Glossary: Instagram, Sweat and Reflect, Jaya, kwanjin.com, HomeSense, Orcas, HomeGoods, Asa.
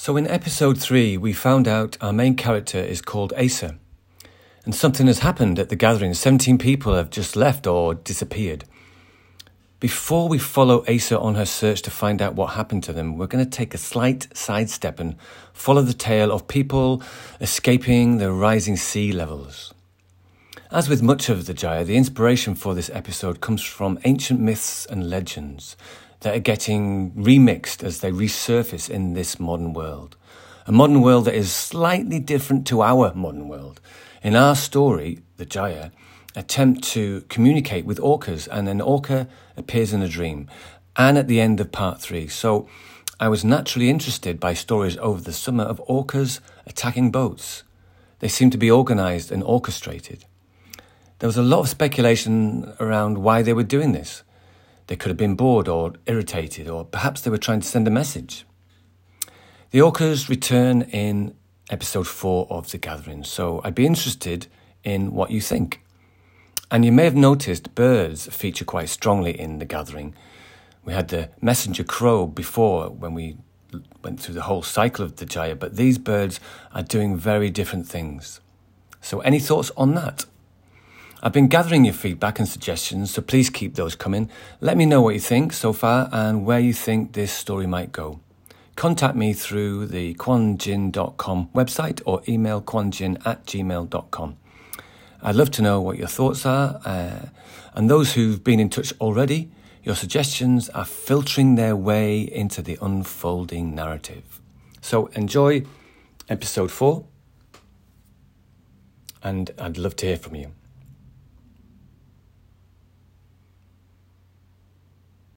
So in episode 3, we found out our main character is called Asa, and something has happened at the gathering. 17 people have just left or disappeared. Before we follow Asa on her search to find out what happened to them, we're going to take a slight sidestep and follow the tale of people escaping the rising sea levels. As with much of the Jaya, the inspiration for this episode comes from ancient myths and legends that are getting remixed as they resurface in this modern world. A modern world that is slightly different to our modern world. In our story, the Jaya attempt to communicate with orcas, and an orca appears in a dream, and at the end of part 3. So I was naturally interested by stories over the summer of orcas attacking boats. They seem to be organised and orchestrated. There was a lot of speculation around why they were doing this. They could have been bored or irritated, or perhaps they were trying to send a message. The orcas return in episode 4 of The Gathering, so I'd be interested in what you think. And you may have noticed birds feature quite strongly in The Gathering. We had the messenger crow before when we went through the whole cycle of the Jaya, but these birds are doing very different things. So any thoughts on that? I've been gathering your feedback and suggestions, so please keep those coming. Let me know what you think so far and where you think this story might go. Contact me through the kwanjin.com website or email kwanjin@gmail.com. I'd love to know what your thoughts are. And those who've been in touch already, your suggestions are filtering their way into the unfolding narrative. So enjoy episode 4, and I'd love to hear from you.